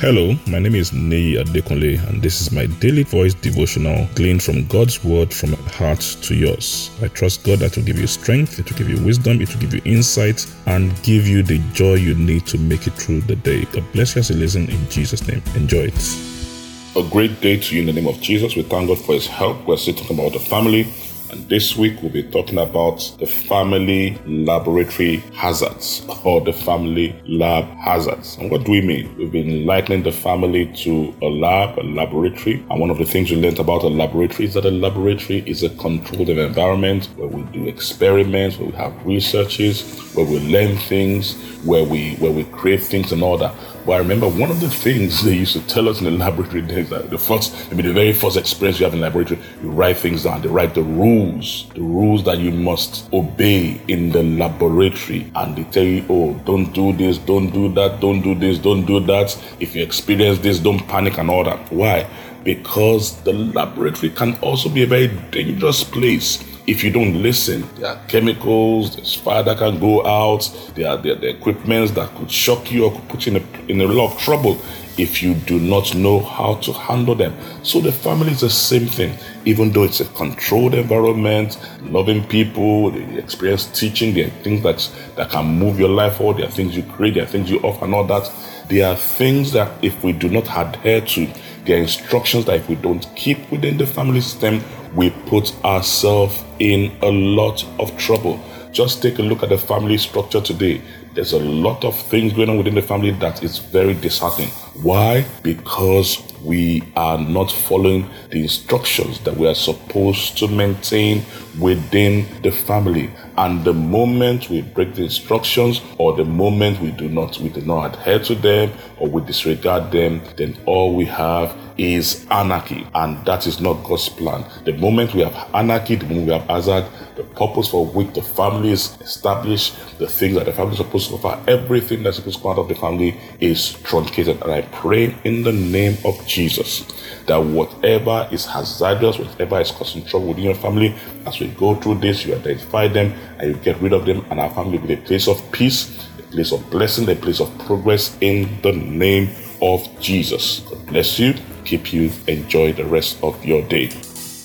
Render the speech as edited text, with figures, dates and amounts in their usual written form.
Hello, my name is Niyi Adekunle, and this is my daily voice devotional gleaned from God's word from my heart to yours. I trust God that will give you strength, it will give you wisdom, it will give you insight, and give you the joy you need to make it through the day. God bless you as you listen in Jesus' name. Enjoy it. A great day to you in the name of Jesus. We thank God for His help. We're still talking about the family, and this week we'll be talking about the family laboratory hazards, or the family lab hazards. And what do we mean? We've been likening the family to a lab, a laboratory. And one of the things we learned about a laboratory is that a laboratory is a controlled environment where we do experiments, where we have researches, where we learn things, where we create things and all that. But I remember one of the things they used to tell us in the laboratory days, that the very first experience you have in the laboratory, you write things down, they write the rules that you must obey in the laboratory, and they tell you, oh, don't do this, don't do that, don't do this, don't do that. If you experience this, don't panic and all that. Why? Because the laboratory can also be a very dangerous place if you don't listen. There are chemicals, there's fire that can go out, there are equipments that could shock you or could put you in a lot of trouble if you do not know how to handle them. So the family is the same thing. Even though it's a controlled environment, loving people, they experience teaching, there are things that can move your life forward, there are things you create, there are things you offer and all that. There are things that if we do not adhere to, there are instructions that if we don't keep within the family system, we put ourselves in a lot of trouble. Just take a look at the family structure today. There's a lot of things going on within the family that is very disheartening. Why? Because we are not following the instructions that we are supposed to maintain within the family. And the moment we break the instructions, or the moment we do not adhere to them, or we disregard them, then all we have is anarchy, and that is not God's plan. The moment we have anarchy, the moment we have hazard, the purpose for which the family is established, the things that the family is supposed to offer, everything that's supposed to come out of the family is truncated. And I pray in the name of Jesus that whatever is hazardous, whatever is causing trouble within your family, as we go through this, you identify them and you get rid of them, and our family will be a place of peace, a place of blessing, a place of progress in the name of Jesus. God bless you, keep you, enjoy the rest of your day.